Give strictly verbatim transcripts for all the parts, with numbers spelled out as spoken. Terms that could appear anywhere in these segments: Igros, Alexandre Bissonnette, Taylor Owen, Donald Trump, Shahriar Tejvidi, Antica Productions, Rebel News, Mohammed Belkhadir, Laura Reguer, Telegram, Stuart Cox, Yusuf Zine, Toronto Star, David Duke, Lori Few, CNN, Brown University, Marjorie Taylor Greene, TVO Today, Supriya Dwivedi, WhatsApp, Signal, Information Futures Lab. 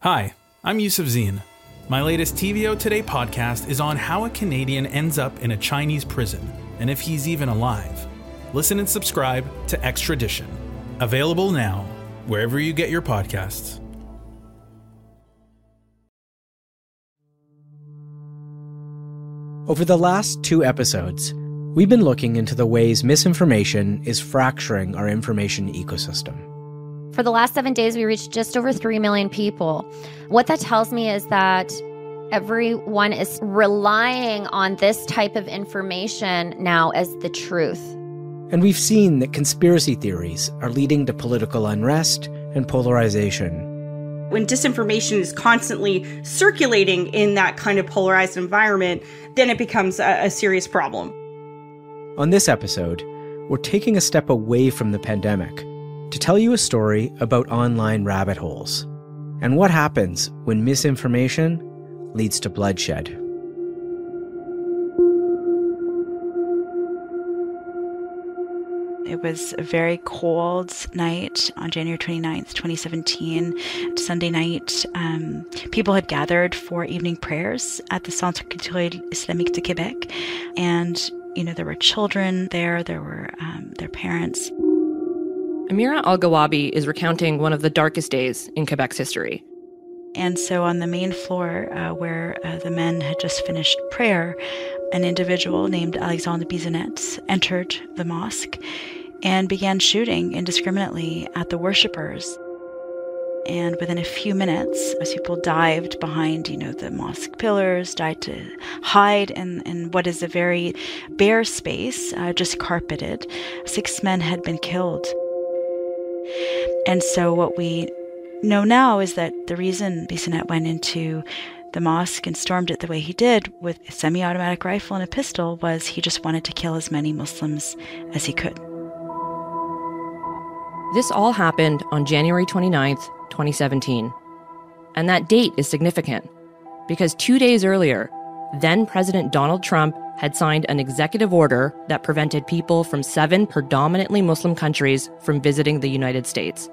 Hi, I'm Yusuf Zine. My latest T V O Today podcast is on how a Canadian ends up in a Chinese prison, and if he's even alive. Listen and subscribe to Extradition. Available now, wherever you get your podcasts. Over the last two episodes, we've been looking into the ways misinformation is fracturing our information ecosystem. For the last seven days, we reached just over three million people. What that tells me is that everyone is relying on this type of information now as the truth. And we've seen that conspiracy theories are leading to political unrest and polarization. When disinformation is constantly circulating in that kind of polarized environment, then it becomes a, a serious problem. On this episode, we're taking a step away from the pandemic to tell you a story about online rabbit holes and what happens when misinformation leads to bloodshed. It was a very cold night on January twenty-ninth, twenty seventeen, Sunday night. Um, people had gathered for evening prayers at the Centre Couture Islamique de Québec, and you know there were children there, there were um, their parents. Amira Elghawaby is recounting one of the darkest days in Quebec's history. And so on the main floor, uh, where uh, the men had just finished prayer, an individual named Alexandre Bissonnette entered the mosque and began shooting indiscriminately at the worshippers. And within a few minutes, as people dived behind, you know, the mosque pillars, tried to hide in, in what is a very bare space, uh, just carpeted, six men had been killed. And so what we know now is that the reason Bissonnette went into the mosque and stormed it the way he did with a semi-automatic rifle and a pistol was he just wanted to kill as many Muslims as he could. This all happened on January twenty-ninth, twenty seventeen. And that date is significant because two days earlier, then-President Donald Trump had signed an executive order that prevented people from seven predominantly Muslim countries from visiting the United States.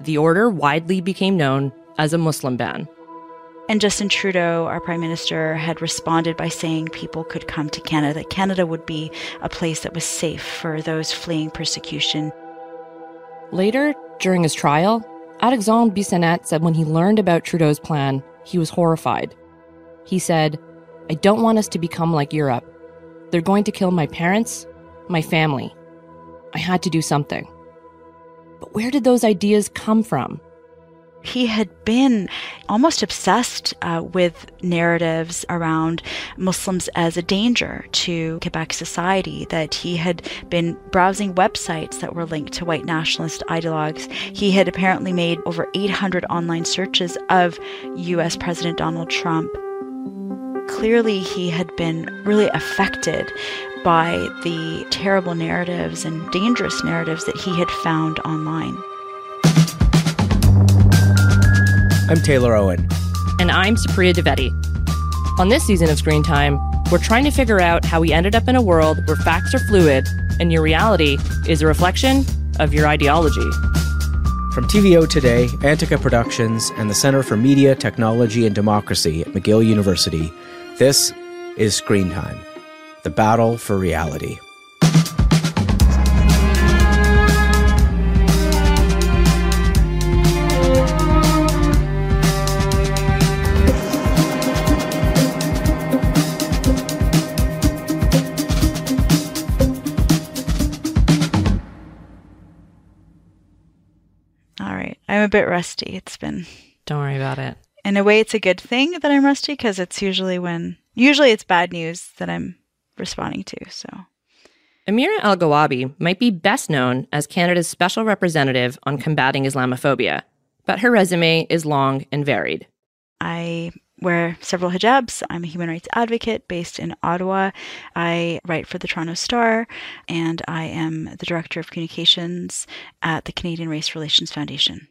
The order widely became known as a Muslim ban. And Justin Trudeau, our prime minister, had responded by saying people could come to Canada. Canada would be a place that was safe for those fleeing persecution. Later, during his trial, Alexandre Bissonnette said when he learned about Trudeau's plan, he was horrified. He said, "I don't want us to become like Europe. They're going to kill my parents, my family. I had to do something." But where did those ideas come from? He had been almost obsessed uh, with narratives around Muslims as a danger to Quebec society, that he had been browsing websites that were linked to white nationalist ideologues. He had apparently made over eight hundred online searches of U S President Donald Trump. Clearly, he had been really affected by the terrible narratives and dangerous narratives that he had found online. I'm Taylor Owen. And I'm Supriya Dwivedi. On this season of Screen Time, we're trying to figure out how we ended up in a world where facts are fluid and your reality is a reflection of your ideology. From T V O Today, Antica Productions, and the Center for Media, Technology, and Democracy at McGill University, this is Screen Time, the battle for reality. A bit rusty. It's been. Don't worry about it. In a way, it's a good thing that I'm rusty because it's usually when usually it's bad news that I'm responding to. So, Amira Elghawaby might be best known as Canada's special representative on combating Islamophobia, but her resume is long and varied. I wear several hijabs. I'm a human rights advocate based in Ottawa. I write for the Toronto Star, and I am the director of communications at the Canadian Race Relations Foundation.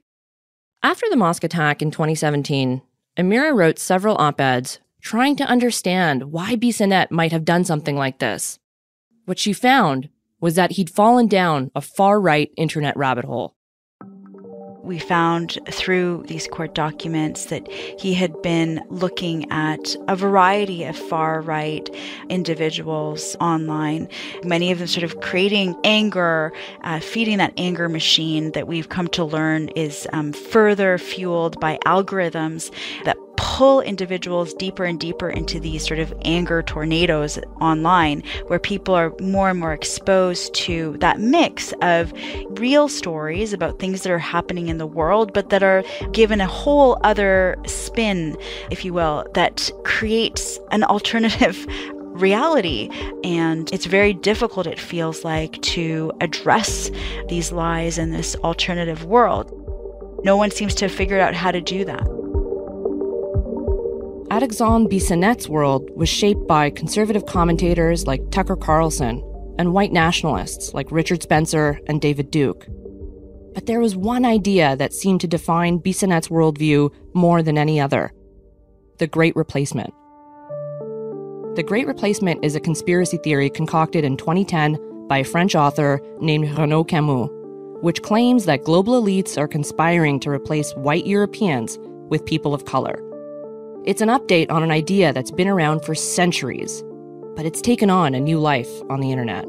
After the mosque attack in twenty seventeen, Amira wrote several op-eds trying to understand why Bissonnette might have done something like this. What she found was that he'd fallen down a far-right internet rabbit hole. We found through these court documents that he had been looking at a variety of far-right individuals online, many of them sort of creating anger, uh, feeding that anger machine that we've come to learn is um, further fueled by algorithms that pull individuals deeper and deeper into these sort of anger tornadoes online, where people are more and more exposed to that mix of real stories about things that are happening in the world, but that are given a whole other spin, if you will, that creates an alternative reality. And it's very difficult, it feels like, to address these lies in this alternative world. No one seems to have figured out how to do that. Alexandre Bissonnette's world was shaped by conservative commentators like Tucker Carlson and white nationalists like Richard Spencer and David Duke. But there was one idea that seemed to define Bissonnette's worldview more than any other: the Great Replacement. The Great Replacement is a conspiracy theory concocted in twenty ten by a French author named Renaud Camus, which claims that global elites are conspiring to replace white Europeans with people of color. It's an update on an idea that's been around for centuries, but it's taken on a new life on the internet.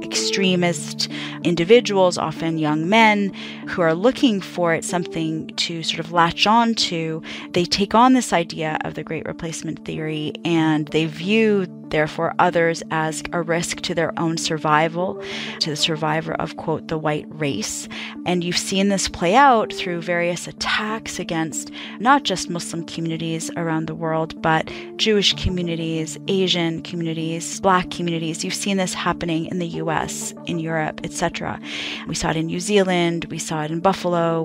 Extremist individuals, often young men, who are looking for something to sort of latch on to, they take on this idea of the Great Replacement theory, and they view, therefore, others as a risk to their own survival, to the survivor of, quote, the white race. And you've seen this play out through various attacks against not just Muslim communities around the world, but Jewish communities, Asian communities, Black communities. You've seen this happening in the U S, in Europe, et cetera. We saw it in New Zealand. We saw it in Buffalo.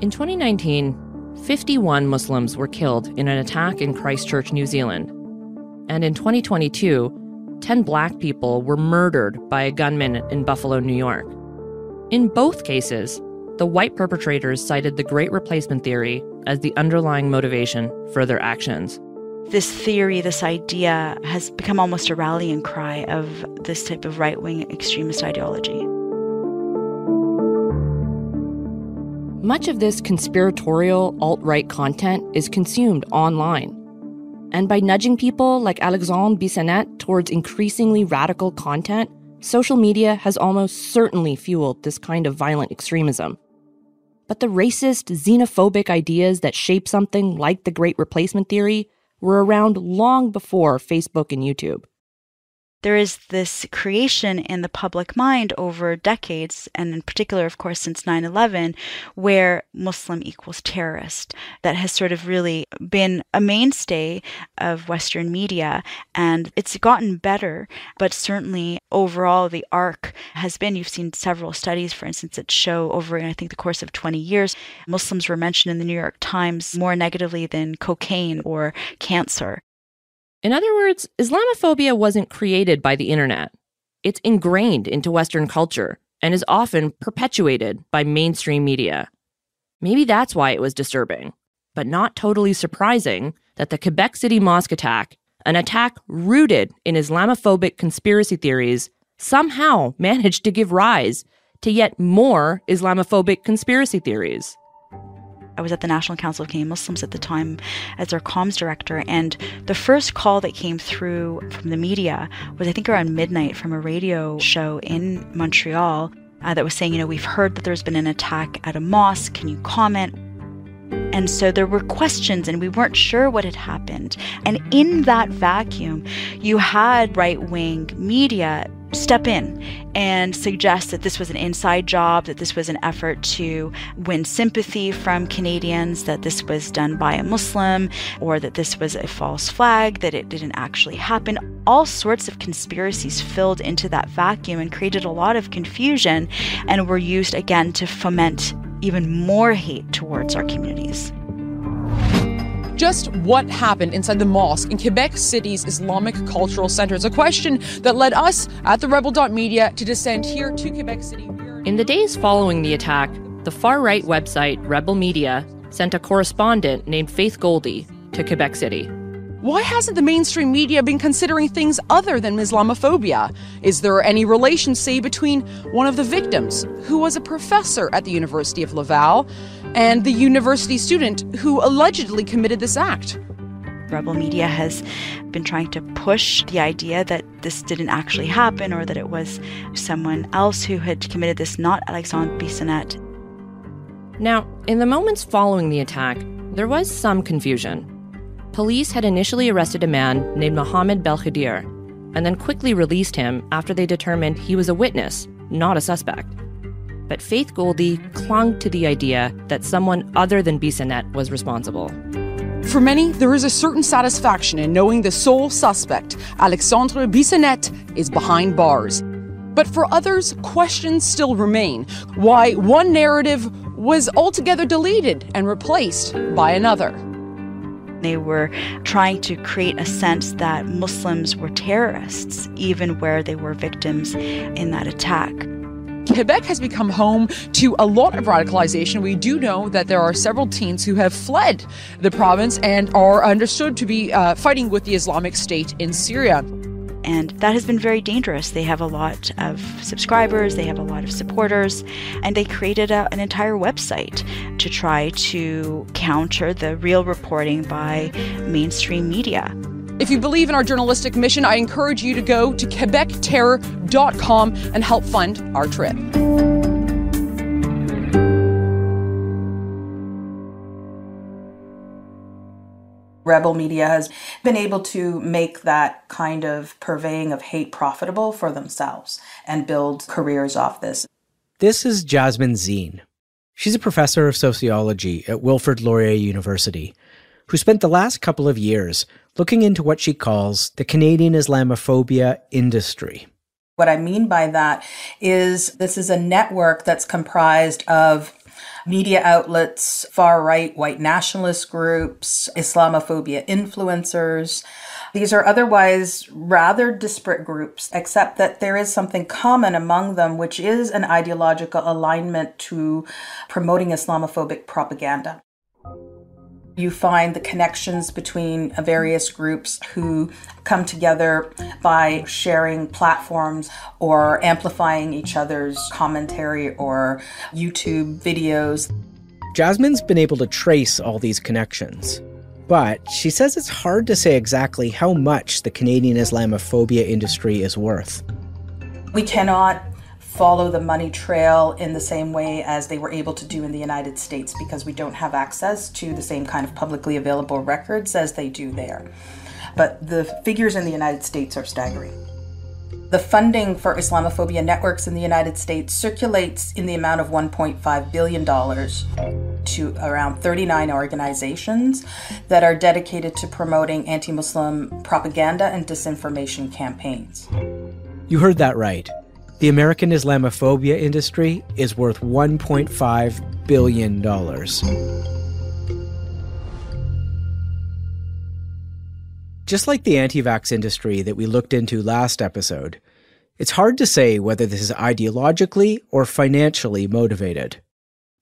In twenty nineteen, fifty-one Muslims were killed in an attack in Christchurch, New Zealand. And in twenty twenty-two, ten Black people were murdered by a gunman in Buffalo, New York. In both cases, the white perpetrators cited the Great Replacement theory as the underlying motivation for their actions. This theory, this idea, has become almost a rallying cry of this type of right-wing extremist ideology. Much of this conspiratorial alt-right content is consumed online. And by nudging people like Alexandre Bissonnette towards increasingly radical content, social media has almost certainly fueled this kind of violent extremism. But the racist, xenophobic ideas that shape something like the Great Replacement theory were around long before Facebook and YouTube. There is this creation in the public mind over decades, and in particular, of course, since nine eleven, where Muslim equals terrorist, that has sort of really been a mainstay of Western media. And it's gotten better, but certainly overall the arc has been, you've seen several studies, for instance, that show over, I think, the course of twenty years, Muslims were mentioned in the New York Times more negatively than cocaine or cancer. In other words, Islamophobia wasn't created by the internet. It's ingrained into Western culture and is often perpetuated by mainstream media. Maybe that's why it was disturbing, but not totally surprising that the Quebec City mosque attack, an attack rooted in Islamophobic conspiracy theories, somehow managed to give rise to yet more Islamophobic conspiracy theories. I was at the National Council of Canadian Muslims at the time as their comms director, and the first call that came through from the media was, I think, around midnight from a radio show in Montreal uh, that was saying, you know, we've heard that there's been an attack at a mosque, can you comment? And so there were questions, and we weren't sure what had happened. And in that vacuum, you had right-wing media step in and suggest that this was an inside job, that this was an effort to win sympathy from Canadians, that this was done by a Muslim, or that this was a false flag, that it didn't actually happen. All sorts of conspiracies filled into that vacuum and created a lot of confusion and were used again to foment even more hate towards our communities. Just what happened inside the mosque in Quebec City's Islamic Cultural Center is a question that led us at the Rebel dot media to descend here to Quebec City. In the days following the attack, the far-right website Rebel Media sent a correspondent named Faith Goldie to Quebec City. Why hasn't the mainstream media been considering things other than Islamophobia? Is there any relation, say, between one of the victims, who was a professor at the University of Laval, and the university student who allegedly committed this act? Rebel Media has been trying to push the idea that this didn't actually happen, or that it was someone else who had committed this, not Alexandre Bissonnette. Now, in the moments following the attack, there was some confusion. Police had initially arrested a man named Mohammed Belkhadir, and then quickly released him after they determined he was a witness, not a suspect. But Faith Goldie clung to the idea that someone other than Bissonnette was responsible. For many, there is a certain satisfaction in knowing the sole suspect, Alexandre Bissonnette, is behind bars. But for others, questions still remain. Why one narrative was altogether deleted and replaced by another. They were trying to create a sense that Muslims were terrorists, even where they were victims in that attack. Quebec has become home to a lot of radicalization. We do know that there are several teens who have fled the province and are understood to be uh, fighting with the Islamic State in Syria. And that has been very dangerous. They have a lot of subscribers, they have a lot of supporters, and they created a, an entire website to try to counter the real reporting by mainstream media. If you believe in our journalistic mission, I encourage you to go to Quebec Terror dot com and help fund our trip. Rebel Media has been able to make that kind of purveying of hate profitable for themselves and build careers off this. This is Jasmin Zine. She's a professor of sociology at Wilfrid Laurier University, who spent the last couple of years looking into what she calls the Canadian Islamophobia industry. What I mean by that is this is a network that's comprised of media outlets, far-right white nationalist groups, Islamophobia influencers. These are otherwise rather disparate groups, except that there is something common among them, which is an ideological alignment to promoting Islamophobic propaganda. You find the connections between various groups who come together by sharing platforms or amplifying each other's commentary or YouTube videos. Jasmin's been able to trace all these connections, but she says it's hard to say exactly how much the Canadian Islamophobia industry is worth. We cannot follow the money trail in the same way as they were able to do in the United States because we don't have access to the same kind of publicly available records as they do there. But the figures in the United States are staggering. The funding for Islamophobia networks in the United States circulates in the amount of one point five billion dollars to around thirty-nine organizations that are dedicated to promoting anti-Muslim propaganda and disinformation campaigns. You heard that right. The American Islamophobia industry is worth one point five billion dollars. Just like the anti-vax industry that we looked into last episode, it's hard to say whether this is ideologically or financially motivated.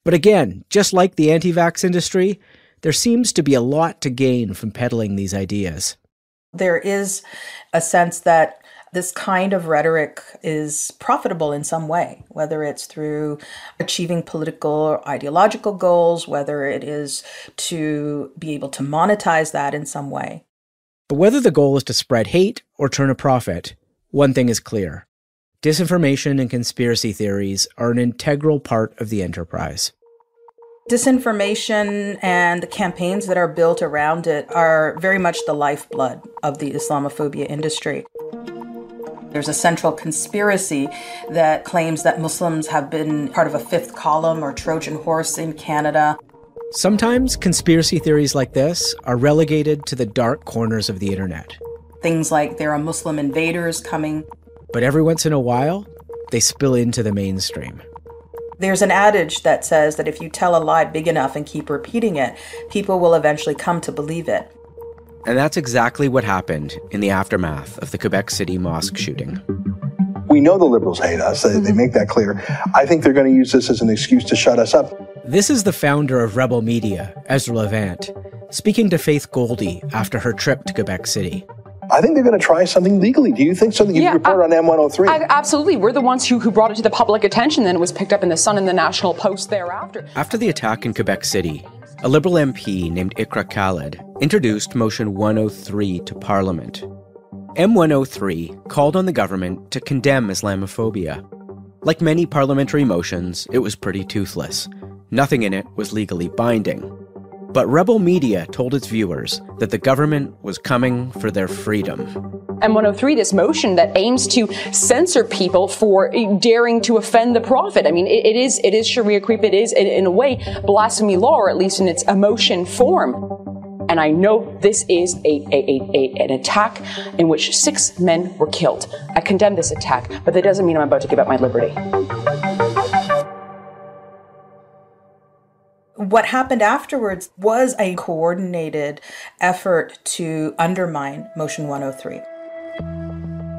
But again, just like the anti-vax industry, there seems to be a lot to gain from peddling these ideas. There is a sense that this kind of rhetoric is profitable in some way, whether it's through achieving political or ideological goals, whether it is to be able to monetize that in some way. But whether the goal is to spread hate or turn a profit, one thing is clear. Disinformation and conspiracy theories are an integral part of the enterprise. Disinformation and the campaigns that are built around it are very much the lifeblood of the Islamophobia industry. There's a central conspiracy that claims that Muslims have been part of a fifth column or Trojan horse in Canada. Sometimes conspiracy theories like this are relegated to the dark corners of the internet. Things like there are Muslim invaders coming. But every once in a while, they spill into the mainstream. There's an adage that says that if you tell a lie big enough and keep repeating it, people will eventually come to believe it. And that's exactly what happened in the aftermath of the Quebec City mosque shooting. We know the Liberals hate us. They, they make that clear. I think they're going to use this as an excuse to shut us up. This is the founder of Rebel Media, Ezra Levant, speaking to Faith Goldie after her trip to Quebec City. I think they're going to try something legally. Do you think so? That you yeah, report uh, on M one oh three? I, absolutely. We're the ones who, who brought it to the public attention, then it was picked up in The Sun and the National Post thereafter. After the attack in Quebec City, a Liberal M P named Iqra Khalid introduced Motion one oh three to Parliament. M one oh three called on the government to condemn Islamophobia. Like many parliamentary motions, it was pretty toothless. Nothing in it was legally binding. But Rebel Media told its viewers that the government was coming for their freedom. M one oh three, this motion that aims to censor people for daring to offend the prophet. I mean, it, it is it is Sharia creep. It is, in, in a way, blasphemy law, or at least in its emotion form. And I know this is a, a, a, a an attack in which six men were killed. I condemn this attack, but that doesn't mean I'm about to give up my liberty. What happened afterwards was a coordinated effort to undermine Motion one oh three.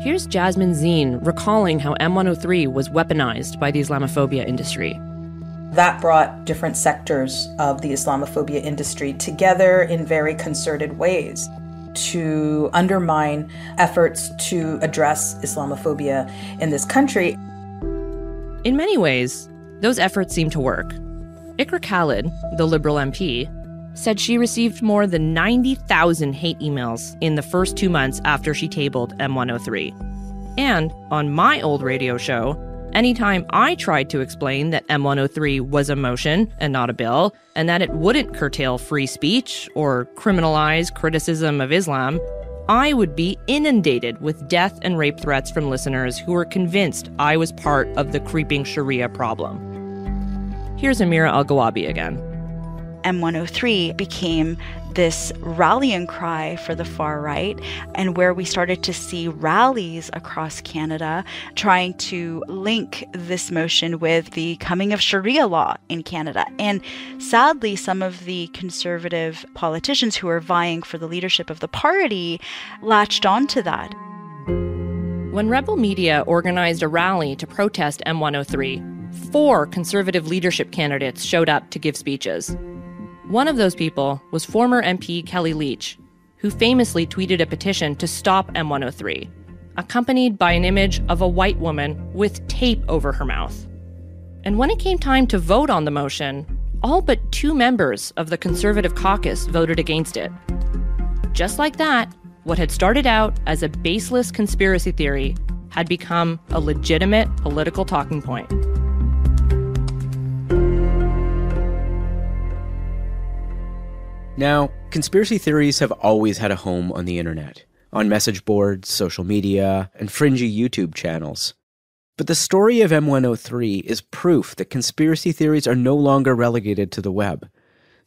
Here's Jasmin Zine recalling how M one oh three was weaponized by the Islamophobia industry. That brought different sectors of the Islamophobia industry together in very concerted ways to undermine efforts to address Islamophobia in this country. In many ways, those efforts seem to work. Iqra Khalid, the Liberal M P, said she received more than ninety thousand hate emails in the first two months after she tabled M one oh three. And on my old radio show, anytime I tried to explain that M one oh three was a motion and not a bill, and that it wouldn't curtail free speech or criminalize criticism of Islam, I would be inundated with death and rape threats from listeners who were convinced I was part of the creeping Sharia problem. Here's Amira Elghawaby again. M one oh three became this rallying cry for the far right, and where we started to see rallies across Canada trying to link this motion with the coming of Sharia law in Canada. And sadly, some of the conservative politicians who were vying for the leadership of the party latched onto that. When Rebel Media organized a rally to protest M one oh three, four conservative leadership candidates showed up to give speeches. One of those people was former M P Kelly Leach, who famously tweeted a petition to stop M one oh three, accompanied by an image of a white woman with tape over her mouth. And when it came time to vote on the motion, all but two members of the Conservative caucus voted against it. Just like that, what had started out as a baseless conspiracy theory had become a legitimate political talking point. Now, conspiracy theories have always had a home on the internet, on message boards, social media, and fringy YouTube channels. But the story of M one oh three is proof that conspiracy theories are no longer relegated to the web.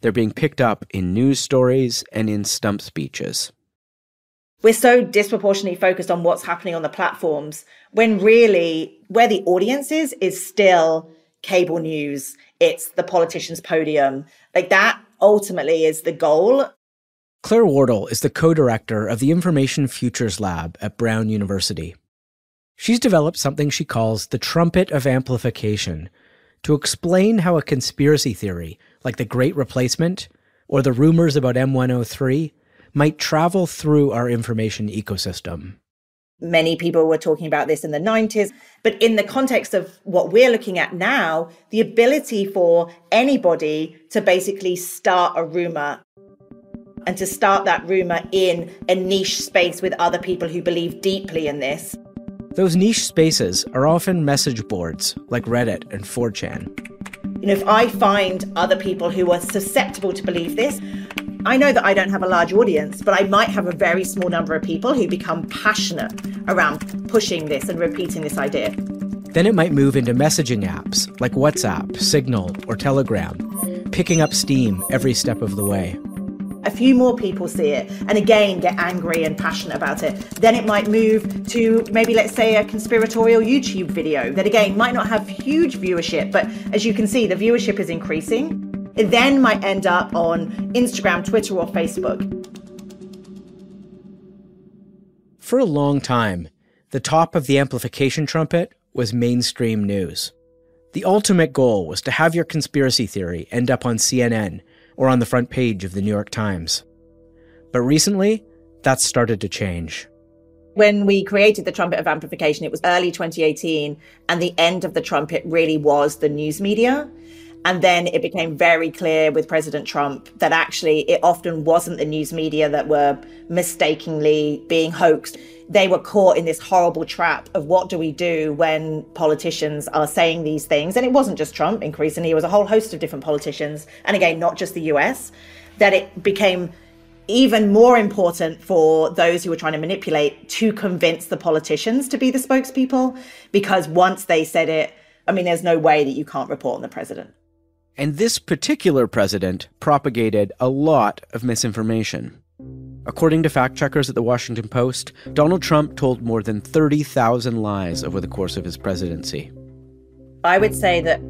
They're being picked up in news stories and in stump speeches. We're so disproportionately focused on what's happening on the platforms, when really where the audience is, is still cable news. It's the politician's podium. Like that ultimately is the goal. Claire Wardle is the co-director of the Information Futures Lab at Brown University. She's developed something she calls the trumpet of amplification to explain how a conspiracy theory, like the Great Replacement or the rumors about M one oh three, might travel through our information ecosystem. Many people were talking about this in the nineties, but in the context of what we're looking at now, the ability for anybody to basically start a rumor and to start that rumor in a niche space with other people who believe deeply in this. Those niche spaces are often message boards like Reddit and four chan. You know, if I find other people who are susceptible to believe this, I know that I don't have a large audience, but I might have a very small number of people who become passionate around pushing this and repeating this idea. Then it might move into messaging apps like WhatsApp, Signal, or Telegram, picking up steam every step of the way. A few more people see it and again get angry and passionate about it. Then it might move to maybe, let's say, a conspiratorial YouTube video that again might not have huge viewership, but as you can see, the viewership is increasing. It then might end up on Instagram, Twitter, or Facebook. For a long time, the top of the amplification trumpet was mainstream news. The ultimate goal was to have your conspiracy theory end up on C N N or on the front page of the New York Times. But recently, that's started to change. When we created the Trumpet of Amplification, it was early twenty eighteen, and the end of the trumpet really was the news media. And then it became very clear with President Trump that actually it often wasn't the news media that were mistakenly being hoaxed. They were caught in this horrible trap of what do we do when politicians are saying these things? And it wasn't just Trump, increasingly, it was a whole host of different politicians. And again, not just the U S, that it became even more important for those who were trying to manipulate to convince the politicians to be the spokespeople, because once they said it, I mean, there's no way that you can't report on the president. And this particular president propagated a lot of misinformation. According to fact checkers at the Washington Post, Donald Trump told more than thirty thousand lies over the course of his presidency. I would say that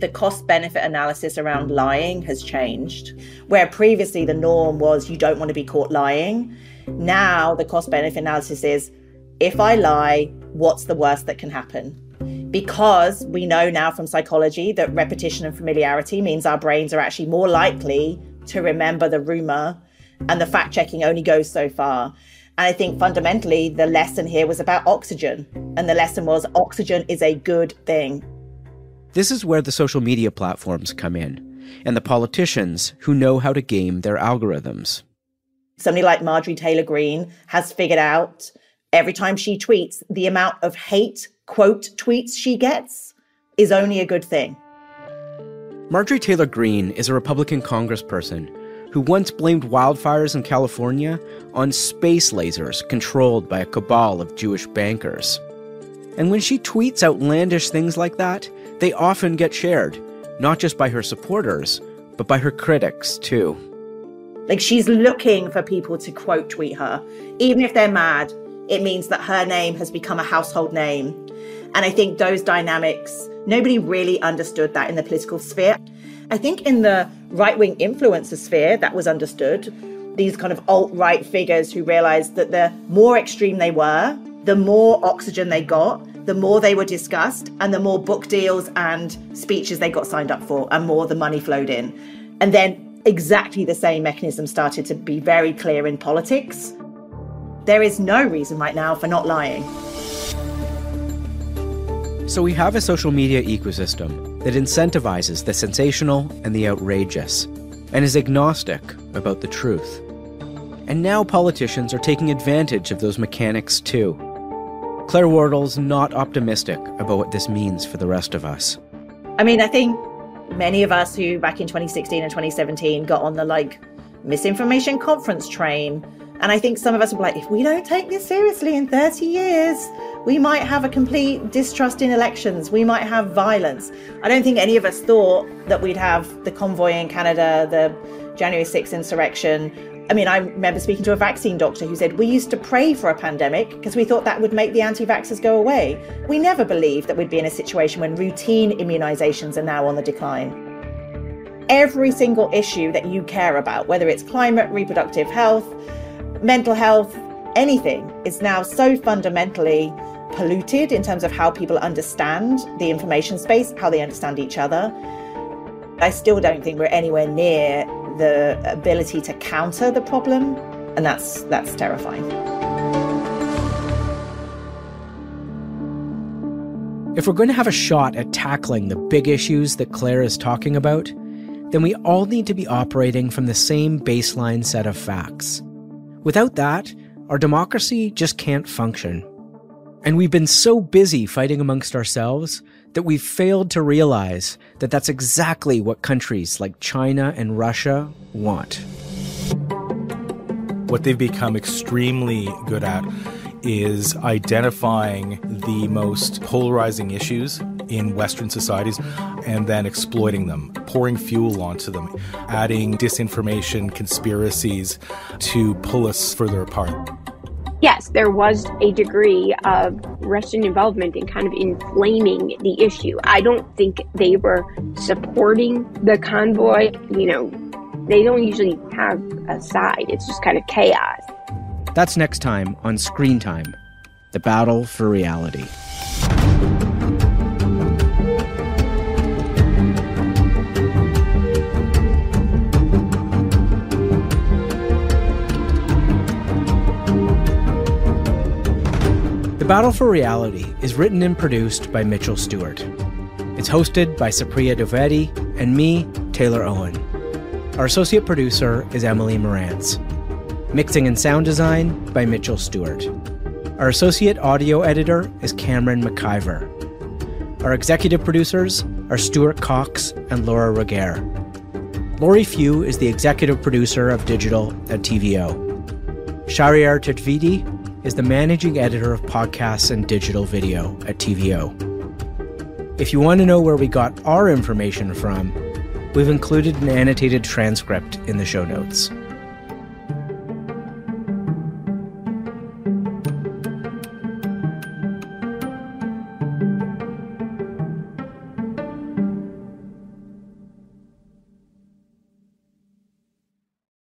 the cost-benefit analysis around lying has changed. Where previously the norm was you don't want to be caught lying, now the cost-benefit analysis is, if I lie, what's the worst that can happen? Because we know now from psychology that repetition and familiarity means our brains are actually more likely to remember the rumor, and the fact-checking only goes so far. And I think fundamentally the lesson here was about oxygen, and the lesson was oxygen is a good thing. This is where the social media platforms come in, and the politicians who know how to game their algorithms. Somebody like Marjorie Taylor Greene has figured out every time she tweets, the amount of hate, quote, tweets she gets is only a good thing. Marjorie Taylor Greene is a Republican congressperson who once blamed wildfires in California on space lasers controlled by a cabal of Jewish bankers. And when she tweets outlandish things like that, they often get shared, not just by her supporters, but by her critics, too. Like, she's looking for people to quote tweet her. Even if they're mad, it means that her name has become a household name. And I think those dynamics, nobody really understood that in the political sphere. I think in the right-wing influencer sphere, that was understood. These kind of alt-right figures who realized that the more extreme they were, the more oxygen they got, the more they were discussed, and the more book deals and speeches they got signed up for, and more the money flowed in. And then exactly the same mechanism started to be very clear in politics. There is no reason right now for not lying. So we have a social media ecosystem that incentivizes the sensational and the outrageous, and is agnostic about the truth. And now politicians are taking advantage of those mechanics too. Claire Wardle's not optimistic about what this means for the rest of us. I mean, I think many of us who back in twenty sixteen and twenty seventeen got on the like misinformation conference train. And I think some of us were like, if we don't take this seriously in thirty years, we might have a complete distrust in elections. We might have violence. I don't think any of us thought that we'd have the convoy in Canada, the January sixth insurrection. I mean, I remember speaking to a vaccine doctor who said, we used to pray for a pandemic because we thought that would make the anti-vaxxers go away. We never believed that we'd be in a situation when routine immunizations are now on the decline. Every single issue that you care about, whether it's climate, reproductive health, mental health, anything, is now so fundamentally polluted in terms of how people understand the information space, how they understand each other. I still don't think we're anywhere near the ability to counter the problem, and that's that's terrifying. If we're going to have a shot at tackling the big issues that Claire is talking about, then we all need to be operating from the same baseline set of facts. Without that, our democracy just can't function. And we've been so busy fighting amongst ourselves that we've failed to realize that that's exactly what countries like China and Russia want. What they've become extremely good at is identifying the most polarizing issues in Western societies and then exploiting them, pouring fuel onto them, adding disinformation, conspiracies to pull us further apart. Yes, there was a degree of Russian involvement in kind of inflaming the issue. I don't think they were supporting the convoy. You know, they don't usually have a side. It's just kind of chaos. That's next time on Screen Time, the battle for reality. The Battle for Reality is written and produced by Mitchell Stewart. It's hosted by Supriya Dwivedi and me, Taylor Owen. Our associate producer is Emily Morantz. Mixing and sound design by Mitchell Stewart. Our associate audio editor is Cameron McIver. Our executive producers are Stuart Cox and Laura Reguer. Lori Few is the executive producer of digital at T V O. Shahriar Tejvidi is the managing editor of podcasts and digital video at T V O. If you want to know where we got our information from, we've included an annotated transcript in the show notes.